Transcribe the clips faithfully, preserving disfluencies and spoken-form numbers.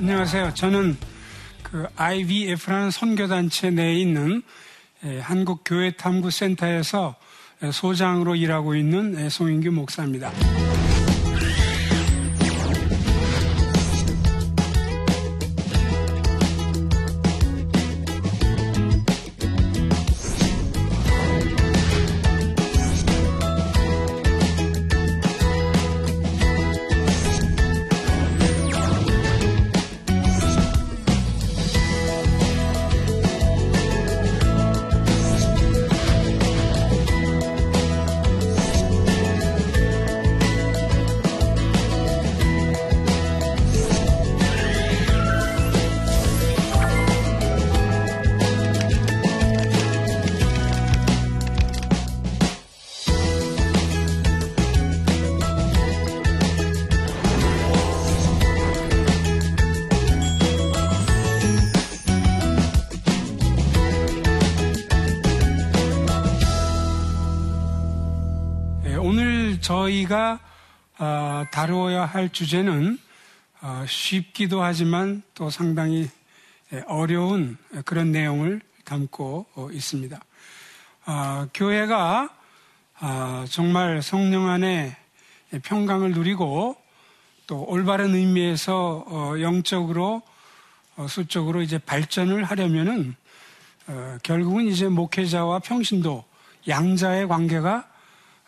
안녕하세요. 저는 그 아이비에프라는 선교단체 내에 있는 한국교회탐구센터에서 소장으로 일하고 있는 송인규 목사입니다. 저희가 다루어야 할 주제는 쉽기도 하지만 또 상당히 어려운 그런 내용을 담고 있습니다. 교회가 정말 성령 안에 평강을 누리고 또 올바른 의미에서 영적으로 수적으로 이제 발전을 하려면은 결국은 이제 목회자와 평신도 양자의 관계가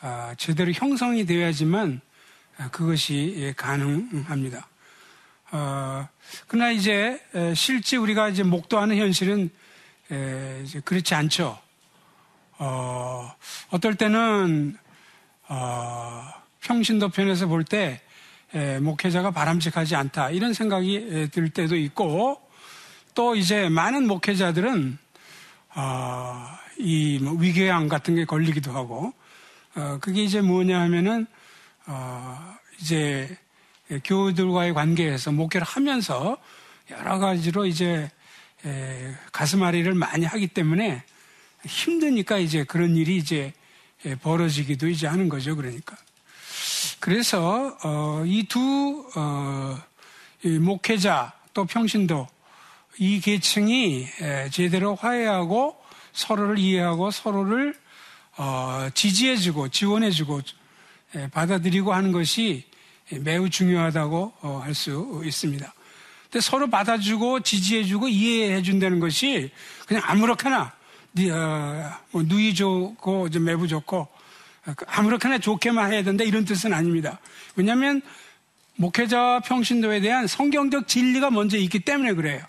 아, 제대로 형성이 되어야지만 그것이 예, 가능합니다. 아, 그러나 이제 실제 우리가 이제 목도하는 현실은 예, 이제 그렇지 않죠. 어, 어떨 때는 어, 평신도 편에서 볼 때 예, 목회자가 바람직하지 않다 이런 생각이 예, 들 때도 있고, 또 이제 많은 목회자들은 어, 이 뭐 위궤양 같은 게 걸리기도 하고. 어, 그게 이제 뭐냐 하면은, 어, 이제, 교우들과의 관계에서 목회를 하면서 여러 가지로 이제, 에, 가슴앓이를 많이 하기 때문에 힘드니까 이제 그런 일이 이제, 에, 벌어지기도 이제 하는 거죠. 그러니까. 그래서, 어, 이 두, 어, 이 목회자 또 평신도 이 계층이 에, 제대로 화해하고 서로를 이해하고 서로를 어, 지지해주고 지원해주고 예, 받아들이고 하는 것이 매우 중요하다고 어, 할 수 있습니다. 근데 서로 받아주고 지지해주고 이해해준다는 것이 그냥 아무렇게나 어, 뭐 누이 좋고 이제 매부 좋고 아무렇게나 좋게만 해야 된다 이런 뜻은 아닙니다. 왜냐하면 목회자와 평신도에 대한 성경적 진리가 먼저 있기 때문에 그래요.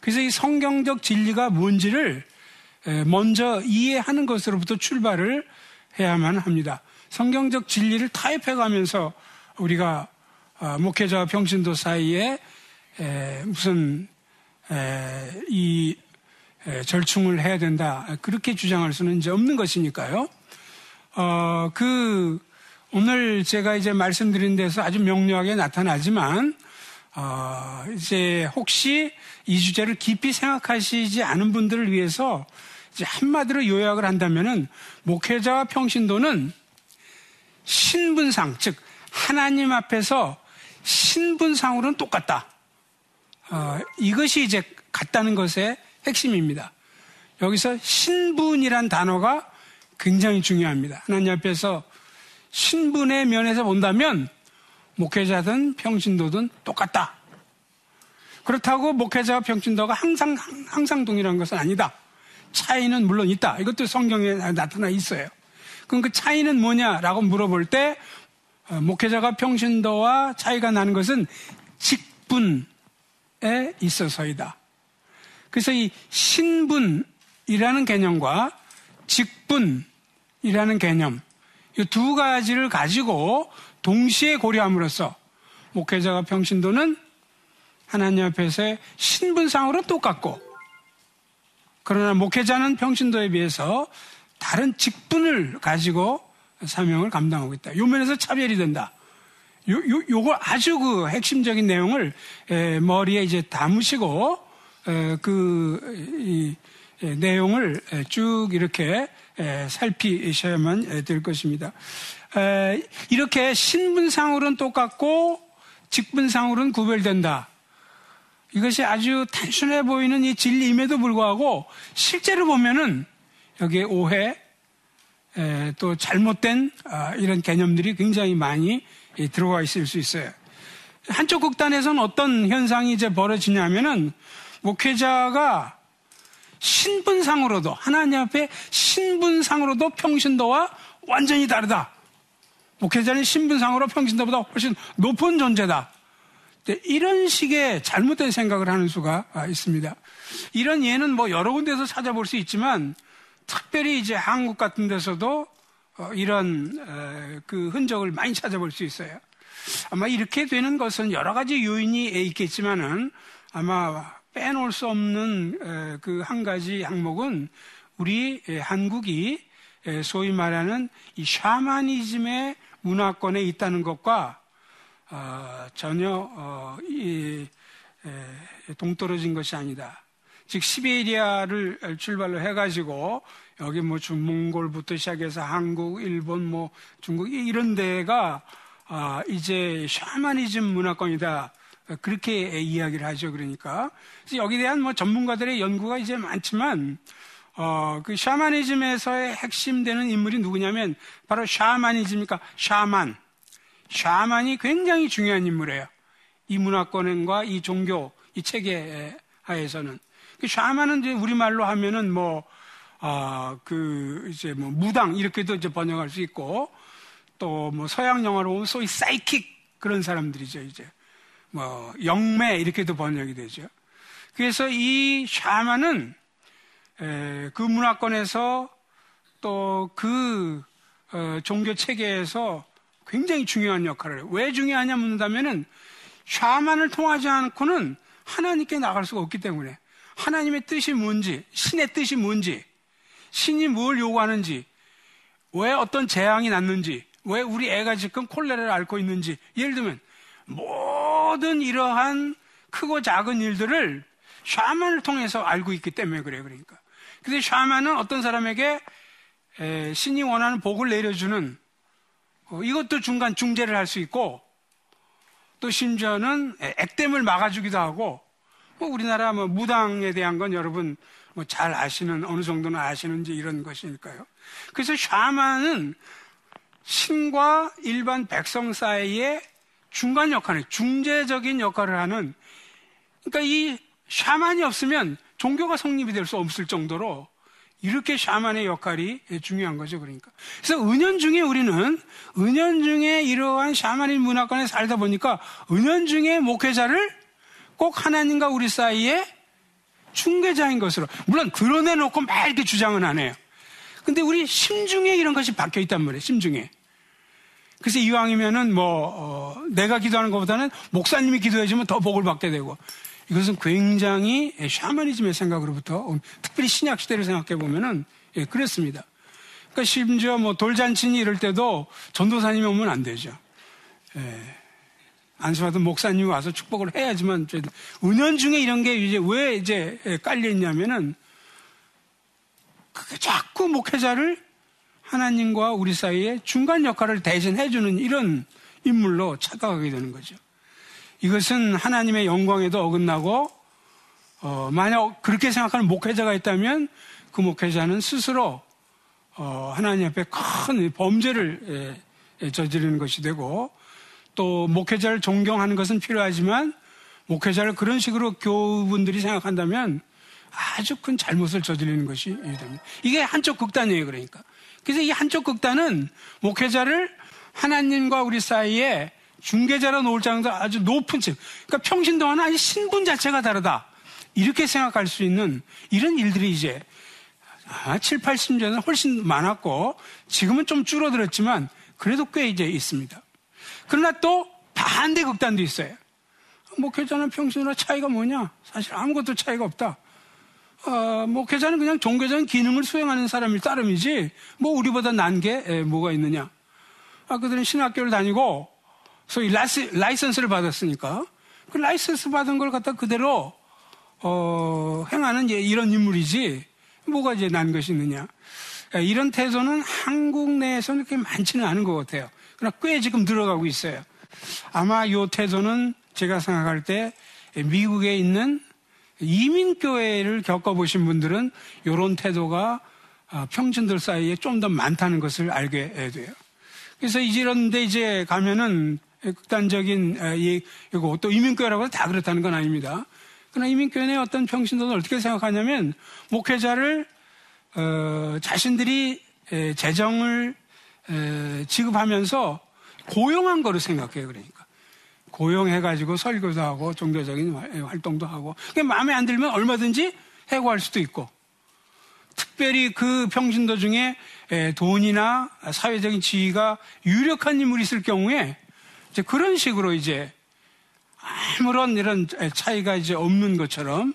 그래서 이 성경적 진리가 뭔지를 먼저 이해하는 것으로부터 출발을 해야만 합니다. 성경적 진리를 타협해가면서 우리가 목회자와 평신도 사이에 무슨 이 절충을 해야 된다 그렇게 주장할 수는 이제 없는 것이니까요. 어, 그 오늘 제가 이제 말씀드린 데서 아주 명료하게 나타나지만 어, 이제 혹시 이 주제를 깊이 생각하시지 않은 분들을 위해서 이제 한마디로 요약을 한다면은 목회자와 평신도는 신분상, 즉 하나님 앞에서 신분상으로는 똑같다. 어, 이것이 이제 같다는 것의 핵심입니다. 여기서 신분이란 단어가 굉장히 중요합니다. 하나님 앞에서 신분의 면에서 본다면 목회자든 평신도든 똑같다. 그렇다고 목회자와 평신도가 항상 항상 동일한 것은 아니다. 차이는 물론 있다. 이것도 성경에 나타나 있어요. 그럼 그 차이는 뭐냐라고 물어볼 때 목회자가 평신도와 차이가 나는 것은 직분에 있어서이다. 그래서 이 신분이라는 개념과 직분이라는 개념 이 두 가지를 가지고 동시에 고려함으로써 목회자와 평신도는 하나님 앞에서의 신분상으로 똑같고, 그러나 목회자는 평신도에 비해서 다른 직분을 가지고 사명을 감당하고 있다. 요 면에서 차별이 된다. 요, 요, 요걸 아주 그 핵심적인 내용을 에, 머리에 이제 담으시고, 에, 그, 이, 에, 내용을 에, 쭉 이렇게 에, 살피셔야만 에, 될 것입니다. 에, 이렇게 신분상으로는 똑같고, 직분상으로는 구별된다. 이것이 아주 단순해 보이는 이 진리임에도 불구하고 실제로 보면은 여기에 오해, 에, 또 잘못된 아, 이런 개념들이 굉장히 많이 예, 들어가 있을 수 있어요. 한쪽 극단에서는 어떤 현상이 이제 벌어지냐면은 목회자가 신분상으로도 하나님 앞에 신분상으로도 평신도와 완전히 다르다. 목회자는 신분상으로 평신도보다 훨씬 높은 존재다. 이런 식의 잘못된 생각을 하는 수가 있습니다. 이런 예는 뭐 여러 군데서 찾아볼 수 있지만 특별히 이제 한국 같은 데서도 이런 그 흔적을 많이 찾아볼 수 있어요. 아마 이렇게 되는 것은 여러 가지 요인이 있겠지만은 아마 빼놓을 수 없는 그 한 가지 항목은 우리 한국이 소위 말하는 이 샤머니즘의 문화권에 있다는 것과 어, 전혀 어, 이, 에, 동떨어진 것이 아니다. 즉 시베리아를 출발로 해가지고 여기 뭐 중몽골부터 시작해서 한국, 일본, 뭐 중국 이런 데가 아, 이제 샤머니즘 문화권이다. 그렇게 이야기를 하죠. 그러니까 여기에 대한 뭐 전문가들의 연구가 이제 많지만 어, 그 샤머니즘에서의 핵심되는 인물이 누구냐면 바로 샤머니즘이니까 샤만. 샤만이 굉장히 중요한 인물이에요. 이 문화권과 이 종교, 이 체계 하에서는. 그 샤만은 이제 우리말로 하면은 뭐, 아, 그, 이제 뭐, 무당, 이렇게도 이제 번역할 수 있고, 또 뭐, 서양 영화로 보면 소위 사이킥 그런 사람들이죠, 이제. 뭐, 영매, 이렇게도 번역이 되죠. 그래서 이 샤만은, 에, 그 문화권에서 또 그, 어, 종교 체계에서 굉장히 중요한 역할을 해요. 왜 중요하냐 묻는다면은 샤만을 통하지 않고는 하나님께 나갈 수가 없기 때문에 하나님의 뜻이 뭔지, 신의 뜻이 뭔지, 신이 뭘 요구하는지, 왜 어떤 재앙이 났는지, 왜 우리 애가 지금 콜레라를 앓고 있는지, 예를 들면 모든 이러한 크고 작은 일들을 샤만을 통해서 알고 있기 때문에 그래요. 그러니까. 근데 샤만은 어떤 사람에게 에, 신이 원하는 복을 내려주는 이것도 중간 중재를 할 수 있고 또 심지어는 액땜을 막아주기도 하고 뭐 우리나라 뭐 무당에 대한 건 여러분 뭐 잘 아시는 어느 정도는 아시는지 이런 것이니까요. 그래서 샤만은 신과 일반 백성 사이의 중간 역할을 중재적인 역할을 하는 그러니까 이 샤만이 없으면 종교가 성립이 될 수 없을 정도로 이렇게 샤만의 역할이 중요한 거죠. 그러니까. 그래서 은연중에 우리는 은연중에 이러한 샤머니즘 문화권에 살다 보니까 은연중에 목회자를 꼭 하나님과 우리 사이에 중개자인 것으로 물론 드러내놓고 막 이렇게 주장은 안 해요. 근데 우리 심중에 이런 것이 박혀 있단 말이에요. 심중에. 그래서 이왕이면은 뭐 어, 내가 기도하는 것보다는 목사님이 기도해주면 더 복을 받게 되고 이것은 굉장히 샤머니즘의 생각으로부터 특별히 신약시대를 생각해 보면은 예, 그렇습니다. 그러니까 심지어 뭐 돌잔치니 이럴 때도 전도사님이 오면 안 되죠. 예, 안수받은 목사님이 와서 축복을 해야지만 은연중에 이런 게 이제 왜 이제 깔려 있냐면은 그게 자꾸 목회자를 하나님과 우리 사이에 중간 역할을 대신해 주는 이런 인물로 착각하게 되는 거죠. 이것은 하나님의 영광에도 어긋나고 어, 만약 그렇게 생각하는 목회자가 있다면 그 목회자는 스스로 어, 하나님 앞에 큰 범죄를 예, 예, 저지르는 것이 되고 또 목회자를 존경하는 것은 필요하지만 목회자를 그런 식으로 교우분들이 생각한다면 아주 큰 잘못을 저지르는 것이 됩니다. 이게 한쪽 극단이에요. 그러니까. 그래서 이 한쪽 극단은 목회자를 하나님과 우리 사이에 중개자로 놓을 장도 아주 높은 층. 그러니까 평신도와는 아예 신분 자체가 다르다. 이렇게 생각할 수 있는 이런 일들이 이제 아, 칠, 팔십 년에는 훨씬 많았고 지금은 좀 줄어들었지만 그래도 꽤 이제 있습니다. 그러나 또 반대 극단도 있어요. 목회자는 평신도와 차이가 뭐냐? 사실 아무것도 차이가 없다. 어, 목회자는 그냥 종교적인 기능을 수행하는 사람일 따름이지 뭐 우리보다 난 게 뭐가 있느냐? 아, 그들은 신학교를 다니고 소위 라이스, 라이선스를 받았으니까 그 라이선스 받은 걸 갖다 그대로 어, 행하는 이제 이런 인물이지 뭐가 이제 난 것이 있느냐 이런 태도는 한국 내에서는 그렇게 많지는 않은 것 같아요. 그러나 꽤 지금 늘어가고 있어요. 아마 이 태도는 제가 생각할 때 미국에 있는 이민교회를 겪어보신 분들은 이런 태도가 평신들 사이에 좀 더 많다는 것을 알게 돼요. 그래서 이런데 이제 가면은 극단적인 이거 또 이민교회라고 해서 다 그렇다는 건 아닙니다. 그러나 이민교회의 어떤 평신도는 어떻게 생각하냐면 목회자를 어, 자신들이 재정을 지급하면서 고용한 거로 생각해요. 그러니까 고용해가지고 설교도 하고 종교적인 활동도 하고 그러니까 마음에 안 들면 얼마든지 해고할 수도 있고 특별히 그 평신도 중에 돈이나 사회적인 지위가 유력한 인물이 있을 경우에 이제 그런 식으로 이제 아무런 이런 차이가 이제 없는 것처럼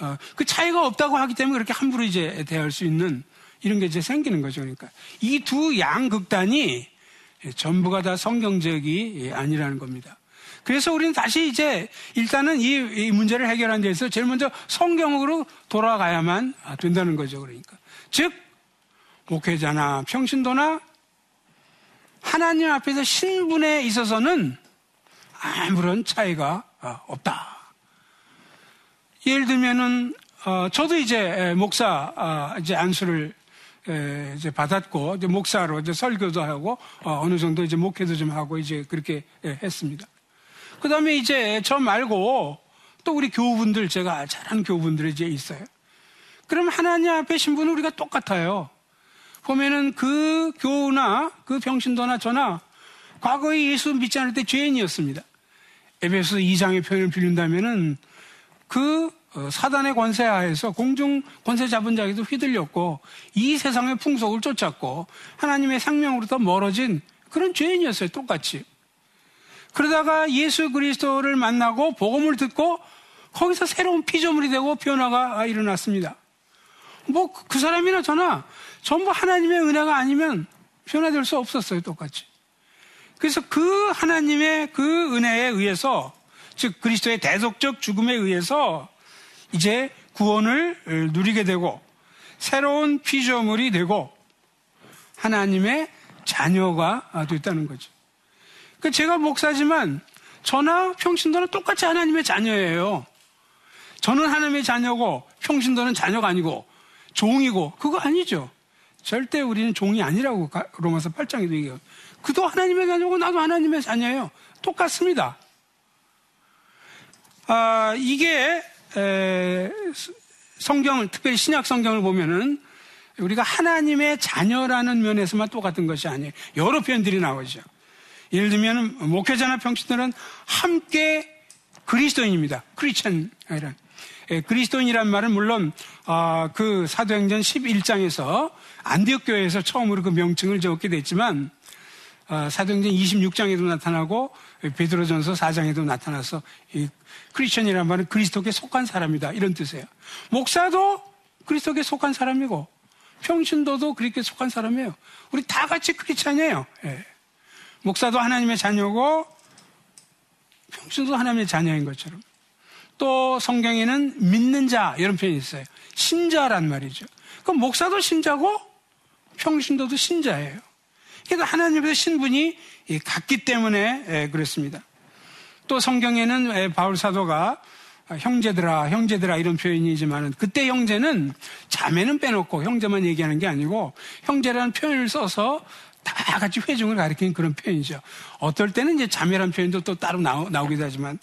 어, 그 차이가 없다고 하기 때문에 그렇게 함부로 이제 대할 수 있는 이런 게 이제 생기는 거죠. 그러니까 이 두 양극단이 전부가 다 성경적이 아니라는 겁니다. 그래서 우리는 다시 이제 일단은 이, 이 문제를 해결하는 데 있어서 제일 먼저 성경으로 돌아가야만 된다는 거죠. 그러니까 즉 목회자나 평신도나 하나님 앞에서 신분에 있어서는 아무런 차이가 없다. 예를 들면은 어, 저도 이제 목사 어, 이제 안수를 에, 이제 받았고 이제 목사로 이제 설교도 하고 어, 어느 정도 이제 목회도 좀 하고 이제 그렇게 에, 했습니다. 그다음에 이제 저 말고 또 우리 교우분들 제가 잘한 교우분들이 이제 있어요. 그럼 하나님 앞에 신분은 우리가 똑같아요. 보면은 그 교우나 그 병신도나 저나 과거에 예수 믿지 않을 때 죄인이었습니다. 에베소 이 장의 표현을 빌린다면은 그 사단의 권세하에서 공중 권세 잡은 자에게도 휘둘렸고 이 세상의 풍속을 쫓았고 하나님의 생명으로부터 멀어진 그런 죄인이었어요. 똑같이. 그러다가 예수 그리스도를 만나고 복음을 듣고 거기서 새로운 피조물이 되고 변화가 일어났습니다. 뭐 그 사람이나 저나 전부 하나님의 은혜가 아니면 변화될 수 없었어요. 똑같이. 그래서 그 하나님의 그 은혜에 의해서 즉 그리스도의 대속적 죽음에 의해서 이제 구원을 누리게 되고 새로운 피조물이 되고 하나님의 자녀가 됐다는 거죠. 그 제가 목사지만 저나 평신도는 똑같이 하나님의 자녀예요. 저는 하나님의 자녀고 평신도는 자녀가 아니고 종이고 그거 아니죠. 절대 우리는 종이 아니라고 로마서 팔 장에도 얘기해요. 그도 하나님의 자녀고 나도 하나님의 자녀예요. 똑같습니다. 아 이게 에, 성경을 특별히 신약 성경을 보면은 우리가 하나님의 자녀라는 면에서만 똑같은 것이 아니에요. 여러 표현들이 나오죠. 예를 들면 목회자나 평신도는 함께 그리스도인입니다. 크리스천이란 그리스도인이란 말은 물론 어, 그 사도행전 십일 장에서 안디옥 교회에서 처음으로 그 명칭을 이제 얻게 됐지만 어, 사도행전 이십육 장에도 나타나고 베드로전서 사 장에도 나타나서 이 크리스천이란 말은 그리스도께 속한 사람이다 이런 뜻이에요. 목사도 그리스도께 속한 사람이고 평신도도 그리스도께 속한 사람이에요. 우리 다 같이 크리스천이에요. 예. 목사도 하나님의 자녀고 평신도도 하나님의 자녀인 것처럼 또 성경에는 믿는 자 이런 표현이 있어요. 신자란 말이죠. 그럼 목사도 신자고 평신도도 신자예요. 그러니까 하나님의 신분이 같기 때문에 그렇습니다. 또 성경에는 바울 사도가 형제들아 형제들아 이런 표현이지만 그때 형제는 자매는 빼놓고 형제만 얘기하는 게 아니고 형제라는 표현을 써서 다 같이 회중을 가리키는 그런 표현이죠. 어떨 때는 이제 자매라는 표현도 또 따로 나오, 나오기도 하지만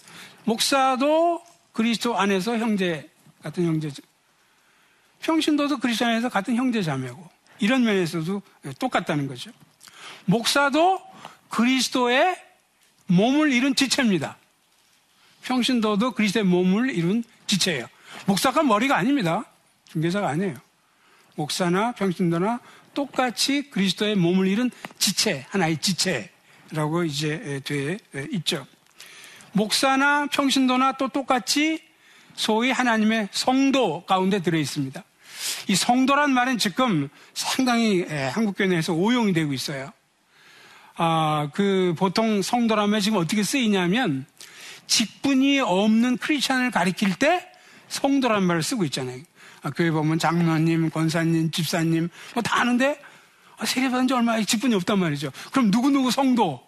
목사도 그리스도 안에서 형제 같은 형제죠. 평신도도 그리스도 안에서 같은 형제 자매고 이런 면에서도 똑같다는 거죠. 목사도 그리스도의 몸을 이룬 지체입니다. 평신도도 그리스도의 몸을 이룬 지체예요. 목사가 머리가 아닙니다. 중개사가 아니에요. 목사나 평신도나 똑같이 그리스도의 몸을 이룬 지체, 하나의 지체라고 이제 돼 있죠. 목사나 평신도나 또 똑같이 소위 하나님의 성도 가운데 들어 있습니다. 이 성도란 말은 지금 상당히 한국교회 내에서 오용이 되고 있어요. 아, 그 보통 성도라면 지금 어떻게 쓰이냐면 직분이 없는 크리스찬을 가리킬 때 성도란 말을 쓰고 있잖아요. 아, 교회 보면 장로님, 권사님, 집사님 뭐 다 아는데 아, 세례받은 지 얼마 직분이 없단 말이죠. 그럼 누구누구 성도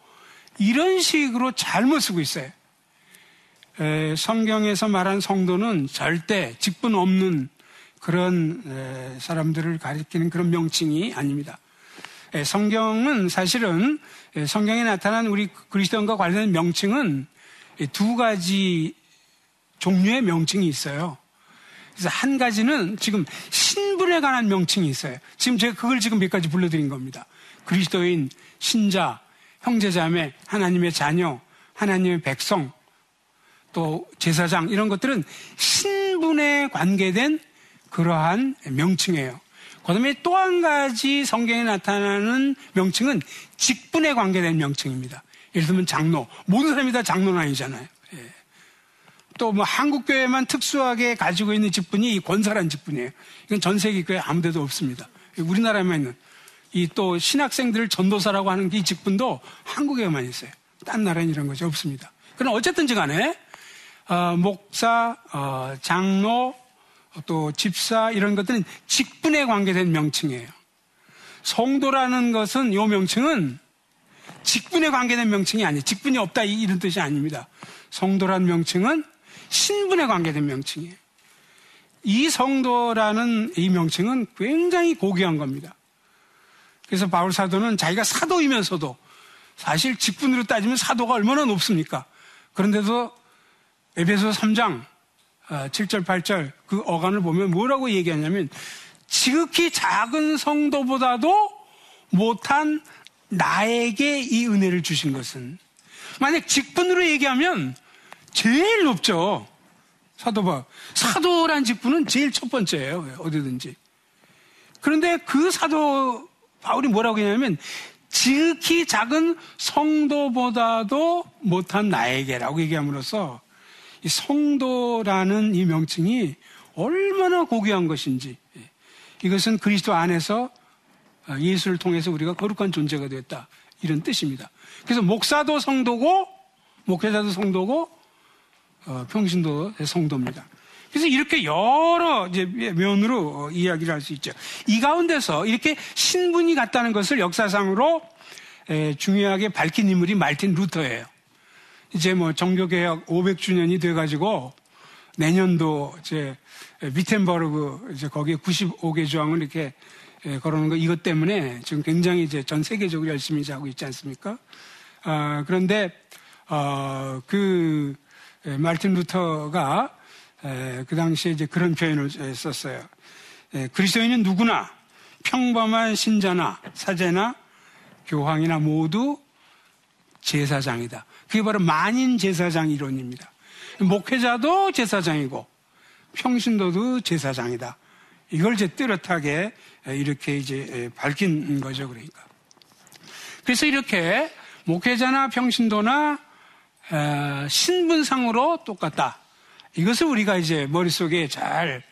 이런 식으로 잘못 쓰고 있어요. 에, 성경에서 말한 성도는 절대 직분 없는 그런 에, 사람들을 가리키는 그런 명칭이 아닙니다. 에, 성경은 사실은 에, 성경에 나타난 우리 그리스도인과 관련된 명칭은 에, 두 가지 종류의 명칭이 있어요. 그래서 한 가지는 지금 신분에 관한 명칭이 있어요. 지금 제가 그걸 지금 몇 가지 불러드린 겁니다. 그리스도인, 신자, 형제자매, 하나님의 자녀, 하나님의 백성, 또 제사장, 이런 것들은 신분에 관계된 그러한 명칭이에요. 그 다음에 또 한 가지 성경에 나타나는 명칭은 직분에 관계된 명칭입니다. 예를 들면 장로, 모든 사람이 다 장로는 아니잖아요. 예. 또 뭐 한국교회만 특수하게 가지고 있는 직분이 이 권사라는 직분이에요. 이건 전 세계교회 아무 데도 없습니다. 우리나라에만 있는 이 또 신학생들을 전도사라고 하는 이 직분도 한국에만 있어요. 딴 나라는 이런 것이 없습니다. 그럼 어쨌든지 간에 어, 목사, 어, 장로, 또 집사 이런 것들은 직분에 관계된 명칭이에요. 성도라는 것은 이 명칭은 직분에 관계된 명칭이 아니에요. 직분이 없다 이런 뜻이 아닙니다. 성도란 명칭은 신분에 관계된 명칭이에요. 이 성도라는 이 명칭은 굉장히 고귀한 겁니다. 그래서 바울 사도는 자기가 사도이면서도 사실 직분으로 따지면 사도가 얼마나 높습니까? 그런데도 에베소 삼 장 칠 절 팔 절 그 어간을 보면 뭐라고 얘기하냐면 지극히 작은 성도보다도 못한 나에게 이 은혜를 주신 것은, 만약 직분으로 얘기하면 제일 높죠. 사도바 사도란 직분은 제일 첫 번째예요. 어디든지. 그런데 그 사도 바울이 뭐라고 했냐면 지극히 작은 성도보다도 못한 나에게라고 얘기함으로써 이 성도라는 이 명칭이 얼마나 고귀한 것인지, 이것은 그리스도 안에서 예수를 통해서 우리가 거룩한 존재가 되었다 이런 뜻입니다. 그래서 목사도 성도고 목회자도 성도고 어, 평신도 성도입니다. 그래서 이렇게 여러 이제 면으로 이야기를 할 수 있죠. 이 가운데서 이렇게 신분이 같다는 것을 역사상으로 에, 중요하게 밝힌 인물이 마르틴 루터예요. 이제 뭐 종교개혁 오백 주년이 돼가지고 내년도 이제 비텐베르크 이제 거기에 구십오 개 조항을 이렇게 에, 걸어놓은 거, 이것 때문에 지금 굉장히 이제 전 세계적으로 열심히 하고 있지 않습니까? 아, 그런데 어, 그 에, 마르틴 루터가 에, 그 당시에 이제 그런 표현을 에, 썼어요. 에, 그리스도인은 누구나 평범한 신자나 사제나 교황이나 모두 제사장이다. 그게 바로 만인 제사장 이론입니다. 목회자도 제사장이고 평신도도 제사장이다. 이걸 이제 뚜렷하게 에, 이렇게 이제 에, 밝힌 거죠. 그러니까 그래서 이렇게 목회자나 평신도나 에, 신분상으로 똑같다. 이것을 우리가 이제 머릿속에 잘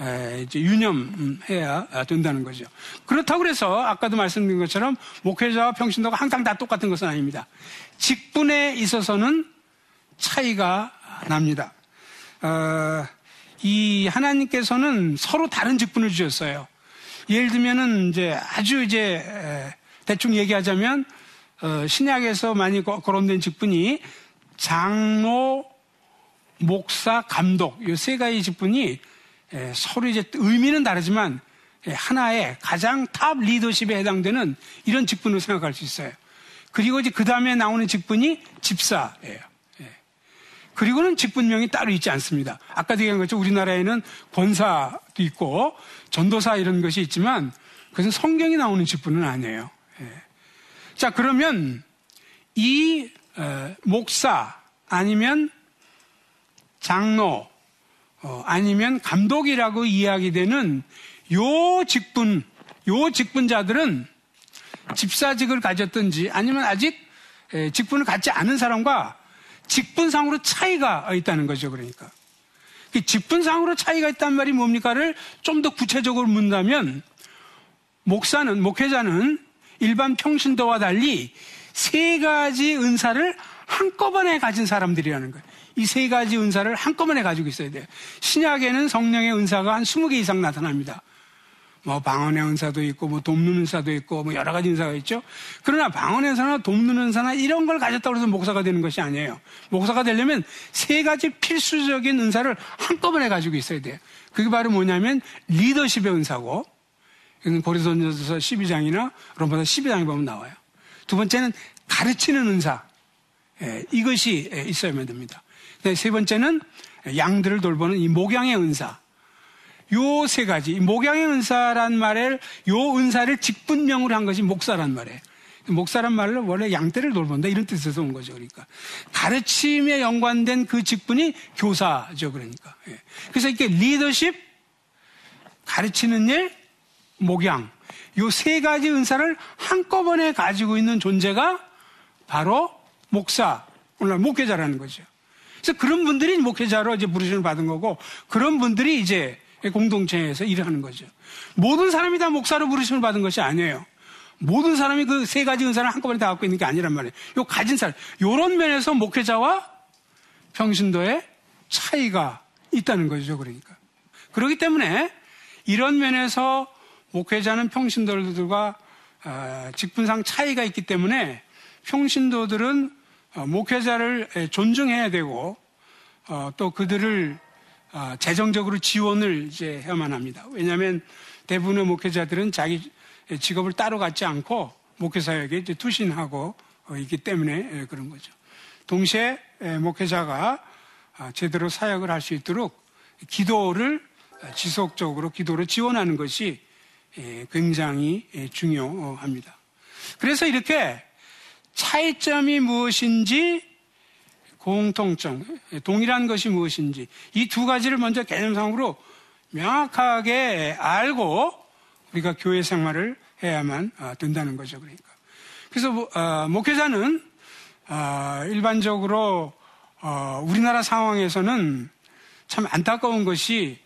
에, 이제 유념해야 된다는 거죠. 그렇다고 해서 아까도 말씀드린 것처럼 목회자와 평신도가 항상 다 똑같은 것은 아닙니다. 직분에 있어서는 차이가 납니다. 어, 이 하나님께서는 서로 다른 직분을 주셨어요. 예를 들면은 이제 아주 이제 에, 대충 얘기하자면 어, 신약에서 많이 거, 거론된 직분이 장로, 목사, 감독, 이 세 가지 직분이 에, 서로 이제 의미는 다르지만 에, 하나의 가장 탑 리더십에 해당되는 이런 직분을 생각할 수 있어요. 그리고 이제 그 다음에 나오는 직분이 집사예요. 예. 그리고는 직분명이 따로 있지 않습니다. 아까도 얘기한 것처럼 우리나라에는 권사도 있고 전도사 이런 것이 있지만 그것은 성경이 나오는 직분은 아니에요. 예. 자, 그러면 이 에, 목사 아니면 장로 어, 아니면 감독이라고 이야기되는 요 직분, 요 직분자들은 집사직을 가졌든지 아니면 아직 에, 직분을 갖지 않은 사람과 직분상으로 차이가 있다는 거죠. 그러니까 그 직분상으로 차이가 있단 말이 뭡니까를 좀 더 구체적으로 묻는다면 목사는, 목회자는 일반 평신도와 달리 세 가지 은사를 한꺼번에 가진 사람들이라는 거예요. 이 세 가지 은사를 한꺼번에 가지고 있어야 돼요. 신약에는 성령의 은사가 한 이십 개 이상 나타납니다. 뭐 방언의 은사도 있고 뭐 돕는 은사도 있고 뭐 여러 가지 은사가 있죠. 그러나 방언의 은사나 돕는 은사나 이런 걸 가졌다고 해서 목사가 되는 것이 아니에요. 목사가 되려면 세 가지 필수적인 은사를 한꺼번에 가지고 있어야 돼요. 그게 바로 뭐냐면 리더십의 은사고, 고린도전서 십이 장이나 로마서 십이 장에 보면 나와요. 두 번째는 가르치는 은사, 예, 이것이 있어야만 됩니다. 네, 세 번째는 양들을 돌보는 이 목양의 은사. 요 세 가지, 이 목양의 은사란 말에 요 은사를 직분명으로 한 것이 목사란 말에, 목사란 말로 원래 양떼를 돌본다 이런 뜻에서 온 거죠. 그러니까 가르침에 연관된 그 직분이 교사죠. 그러니까 예. 그래서 이렇게 리더십, 가르치는 일, 목양, 요 세 가지 은사를 한꺼번에 가지고 있는 존재가 바로 목사, 오늘날 목회자라는 거죠. 그래서 그런 분들이 목회자로 이제 부르심을 받은 거고, 그런 분들이 이제 공동체에서 일을 하는 거죠. 모든 사람이 다 목사로 부르심을 받은 것이 아니에요. 모든 사람이 그 세 가지 은사를 한꺼번에 다 갖고 있는 게 아니란 말이에요. 요 가진 사람, 요런 면에서 목회자와 평신도의 차이가 있다는 거죠. 그러니까 그렇기 때문에 이런 면에서 목회자는 평신도들과 직분상 차이가 있기 때문에 평신도들은 목회자를 존중해야 되고 또 그들을 아, 재정적으로 지원을 이제 해야만 합니다. 왜냐하면 대부분의 목회자들은 자기 직업을 따로 갖지 않고 목회사에게 이제 투신하고 있기 때문에 그런 거죠. 동시에 목회자가 제대로 사역을 할 수 있도록 기도를 지속적으로 기도를 지원하는 것이 굉장히 중요합니다. 그래서 이렇게 차이점이 무엇인지, 공통점, 동일한 것이 무엇인지, 이 두 가지를 먼저 개념상으로 명확하게 알고 우리가 교회 생활을 해야만 된다는 거죠. 그러니까 그래서 목회자는 일반적으로 우리나라 상황에서는 참 안타까운 것이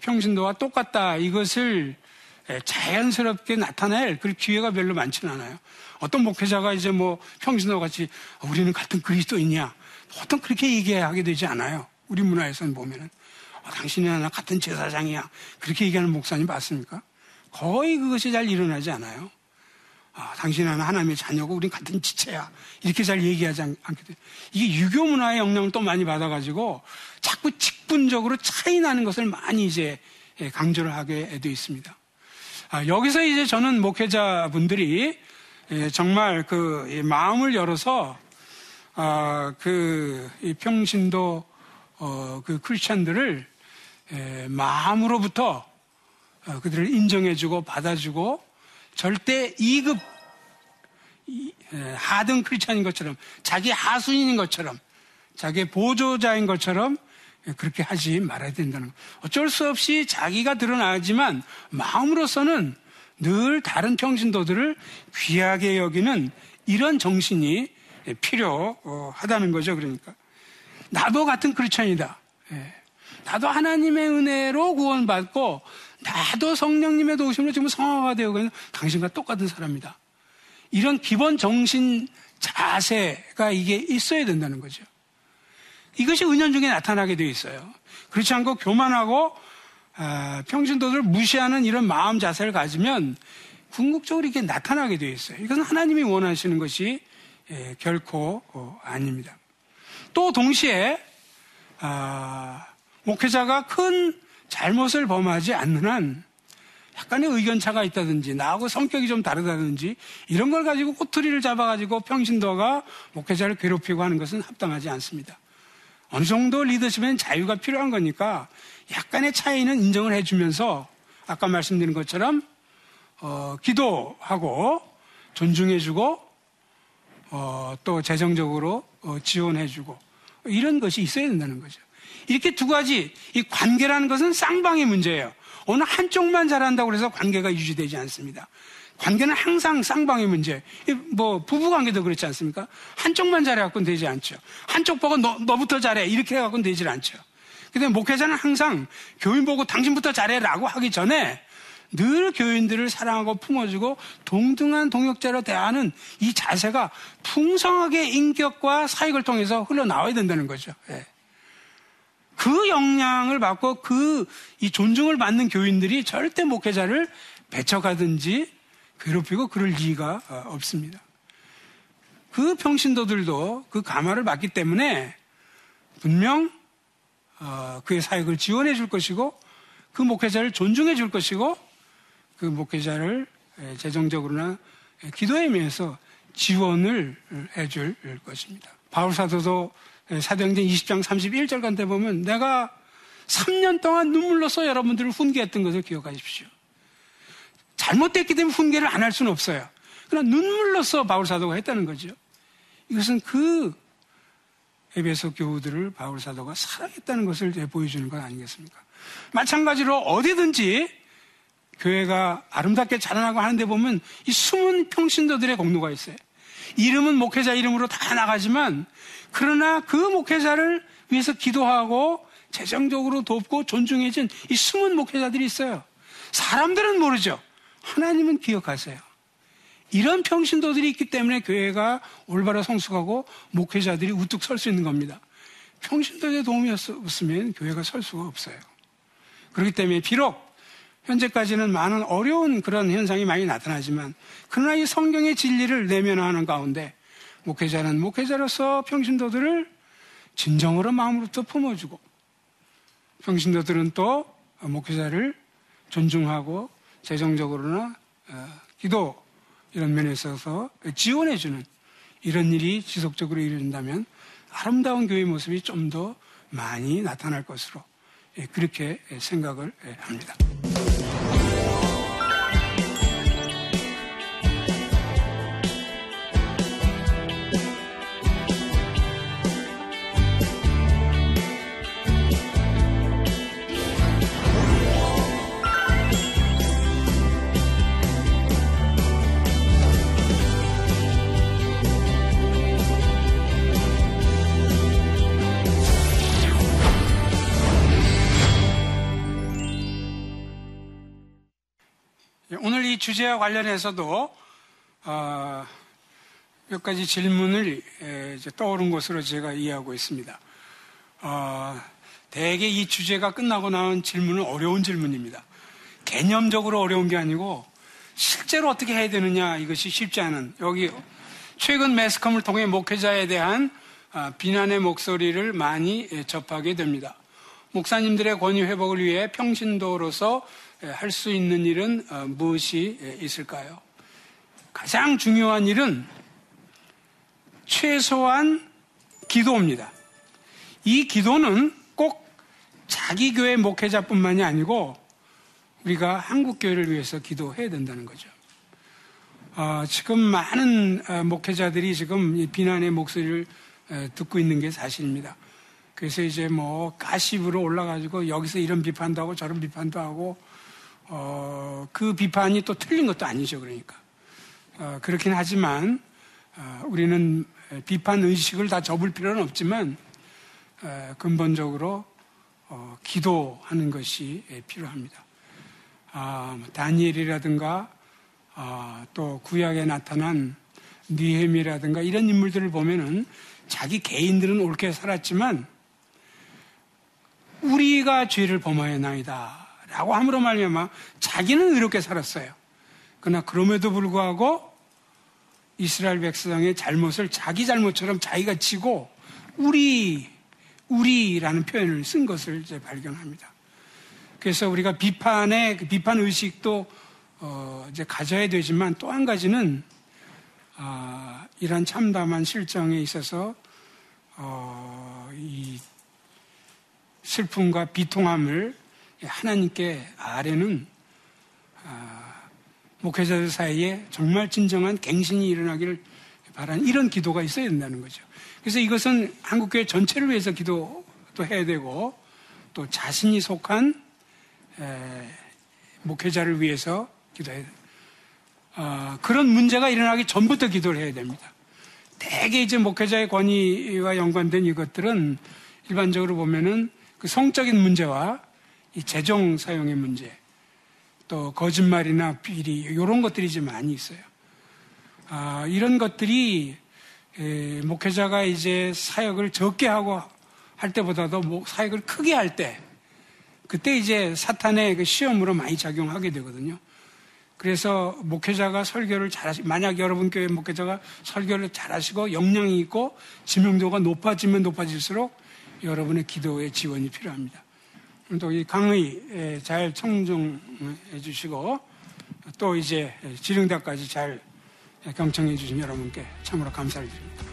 평신도와 똑같다, 이것을 자연스럽게 나타낼 그 기회가 별로 많지는 않아요. 어떤 목회자가 이제 뭐 평신도와 같이 우리는 같은 그리스도인이야, 보통 그렇게 얘기하게 되지 않아요. 우리 문화에서는 보면은 어, 당신이 하나 같은 제사장이야, 그렇게 얘기하는 목사님 봤습니까? 거의 그것이 잘 일어나지 않아요. 아, 당신이 하나 하나님의 자녀고 우린 같은 지체야, 이렇게 잘 얘기하지 않, 않게 돼요. 이게 유교 문화의 영향을 또 많이 받아가지고 자꾸 직분적으로 차이 나는 것을 많이 이제 강조를 하게 돼 있습니다. 아, 여기서 이제 저는 목회자분들이 예, 정말 그 예, 마음을 열어서 아, 그 이 평신도 어, 그 크리스찬들을 예, 마음으로부터 어, 그들을 인정해주고 받아주고 절대 이급 이, 예, 하등 크리스찬인 것처럼, 자기 하수인인 것처럼, 자기 보조자인 것처럼 그렇게 하지 말아야 된다는 거. 어쩔 수 없이 자기가 드러나지만 마음으로서는 늘 다른 평신도들을 귀하게 여기는 이런 정신이 필요하다는 거죠. 그러니까 나도 같은 크리스천이다, 나도 하나님의 은혜로 구원받고 나도 성령님의 도우심으로 지금 성화가 되어 가는 당신과 똑같은 사람이다, 이런 기본 정신 자세가 이게 있어야 된다는 거죠. 이것이 은연 중에 나타나게 되어 있어요. 그렇지 않고 교만하고 아, 평신도들을 무시하는 이런 마음 자세를 가지면 궁극적으로 이게 나타나게 되어 있어요. 이것은 하나님이 원하시는 것이 예, 결코 어, 아닙니다. 또 동시에 아, 목회자가 큰 잘못을 범하지 않는 한 약간의 의견차가 있다든지 나하고 성격이 좀 다르다든지 이런 걸 가지고 꼬투리를 잡아가지고 평신도가 목회자를 괴롭히고 하는 것은 합당하지 않습니다. 어느 정도 리더십에는 자유가 필요한 거니까 약간의 차이는 인정을 해주면서 아까 말씀드린 것처럼 어, 기도하고 존중해주고 어, 또 재정적으로 어, 지원해주고 이런 것이 있어야 된다는 거죠. 이렇게 두 가지, 이 관계라는 것은 쌍방의 문제예요. 어느 한쪽만 잘한다고 해서 관계가 유지되지 않습니다. 관계는 항상 쌍방의 문제. 뭐 부부관계도 그렇지 않습니까? 한쪽만 잘해갖고는 되지 않죠. 한쪽 보고 너, 너부터 잘해 이렇게 해갖고는 되질 않죠. 근데 목회자는 항상 교인 보고 당신부터 잘해라고 하기 전에 늘 교인들을 사랑하고 품어주고 동등한 동역자로 대하는 이 자세가 풍성하게 인격과 사역을 통해서 흘러나와야 된다는 거죠. 예. 그 영향을 받고 그 이 존중을 받는 교인들이 절대 목회자를 배척하든지 괴롭히고 그럴 리가 없습니다. 그 평신도들도 그 감화를 받기 때문에 분명 그의 사역을 지원해 줄 것이고 그 목회자를 존중해 줄 것이고 그 목회자를 재정적으로나 기도에 의해서 지원을 해줄 것입니다. 바울사도도 사도행전 이십 장 삼십일 절 간데 보면 내가 삼 년 동안 눈물로써 여러분들을 훈계했던 것을 기억하십시오. 잘못됐기 때문에 훈계를 안 할 수는 없어요. 그러나 눈물로써 바울사도가 했다는 거죠. 이것은 그 에베소 교우들을 바울사도가 사랑했다는 것을 보여주는 것 아니겠습니까? 마찬가지로 어디든지 교회가 아름답게 자라나고 하는데 보면 이 숨은 평신도들의 공로가 있어요. 이름은 목회자 이름으로 다 나가지만 그러나 그 목회자를 위해서 기도하고 재정적으로 돕고 존중해준 이 숨은 목회자들이 있어요. 사람들은 모르죠. 하나님은 기억하세요. 이런 평신도들이 있기 때문에 교회가 올바로 성숙하고 목회자들이 우뚝 설 수 있는 겁니다. 평신도의 도움이 없으면 교회가 설 수가 없어요. 그렇기 때문에 비록 현재까지는 많은 어려운 그런 현상이 많이 나타나지만 그러나 이 성경의 진리를 내면화하는 가운데 목회자는 목회자로서 평신도들을 진정으로 마음으로부터 품어주고 평신도들은 또 목회자를 존중하고 재정적으로나 기도 이런 면에 있어서 지원해주는 이런 일이 지속적으로 이루어진다면 아름다운 교회의 모습이 좀 더 많이 나타날 것으로 그렇게 생각을 합니다. 오늘 이 주제와 관련해서도 어, 몇 가지 질문을 에, 이제 떠오른 것으로 제가 이해하고 있습니다. 어, 대개 이 주제가 끝나고 나온 질문은 어려운 질문입니다. 개념적으로 어려운 게 아니고 실제로 어떻게 해야 되느냐 이것이 쉽지 않은 여기 최근 매스컴을 통해 목회자에 대한 어, 비난의 목소리를 많이 에, 접하게 됩니다. 목사님들의 권위 회복을 위해 평신도로서 할 수 있는 일은 무엇이 있을까요? 가장 중요한 일은 최소한 기도입니다. 이 기도는 꼭 자기 교회 목회자뿐만이 아니고 우리가 한국교회를 위해서 기도해야 된다는 거죠. 어, 지금 많은 목회자들이 지금 비난의 목소리를 듣고 있는 게 사실입니다. 그래서 이제 뭐 가십으로 올라가지고 여기서 이런 비판도 하고 저런 비판도 하고 어, 그 비판이 또 틀린 것도 아니죠. 그러니까 어, 그렇긴 하지만 어, 우리는 비판 의식을 다 접을 필요는 없지만 어, 근본적으로 어, 기도하는 것이 필요합니다. 아, 다니엘이라든가 아, 또 구약에 나타난 느헤미야라든가 이런 인물들을 보면은 자기 개인들은 옳게 살았지만 우리가 죄를 범하였나이다 라고 함으로 말미암아 자기는 의롭게 살았어요. 그러나 그럼에도 불구하고 이스라엘 백성의 잘못을 자기 잘못처럼 자기가 지고 우리, 우리라는 표현을 쓴 것을 이제 발견합니다. 그래서 우리가 비판의, 비판 의식도 어, 이제 가져야 되지만 또 한 가지는 어, 이런 참담한 실정에 있어서 어, 이 슬픔과 비통함을 하나님께 아래는 아, 목회자들 사이에 정말 진정한 갱신이 일어나기를 바라는 이런 기도가 있어야 된다는 거죠. 그래서 이것은 한국교회 전체를 위해서 기도도 해야 되고 또 자신이 속한 에, 목회자를 위해서 기도해야 됩니다. 아, 그런 문제가 일어나기 전부터 기도를 해야 됩니다. 대개 이제 목회자의 권위와 연관된 이것들은 일반적으로 보면은 그 성적인 문제와 이 재정 사용의 문제, 또 거짓말이나 비리 이런 것들이 좀 많이 있어요. 아, 이런 것들이 에, 목회자가 이제 사역을 적게 하고 할 때보다도 사역을 크게 할 때, 그때 이제 사탄의 그 시험으로 많이 작용하게 되거든요. 그래서 목회자가 설교를 잘하시, 만약 여러분 교회 목회자가 설교를 잘하시고 역량이 있고 지명도가 높아지면 높아질수록 여러분의 기도의 지원이 필요합니다. 또 이 강의 잘 청중해 주시고 또 이제 지령대까지 잘 경청해 주신 여러분께 참으로 감사를 드립니다.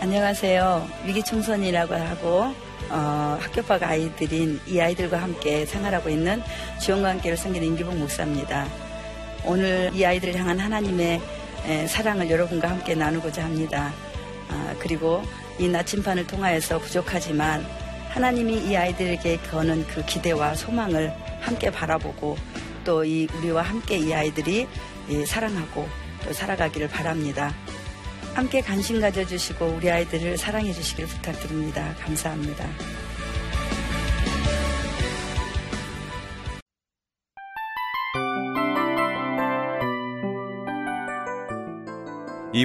안녕하세요. 위기청소년이라고 하고 어, 학교밖 아이들인 이 아이들과 함께 생활하고 있는 지원관계를 섬기는 임기봉 목사입니다. 오늘 이 아이들을 향한 하나님의 에, 사랑을 여러분과 함께 나누고자 합니다. 아, 그리고 이 나침반을 통하여서 부족하지만 하나님이 이 아이들에게 거는 그 기대와 소망을 함께 바라보고 또 이 우리와 함께 이 아이들이 예, 사랑하고 또 살아가기를 바랍니다. 함께 관심 가져주시고 우리 아이들을 사랑해 주시길 부탁드립니다. 감사합니다. 이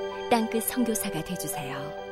땅끝 선교사가 되어주세요.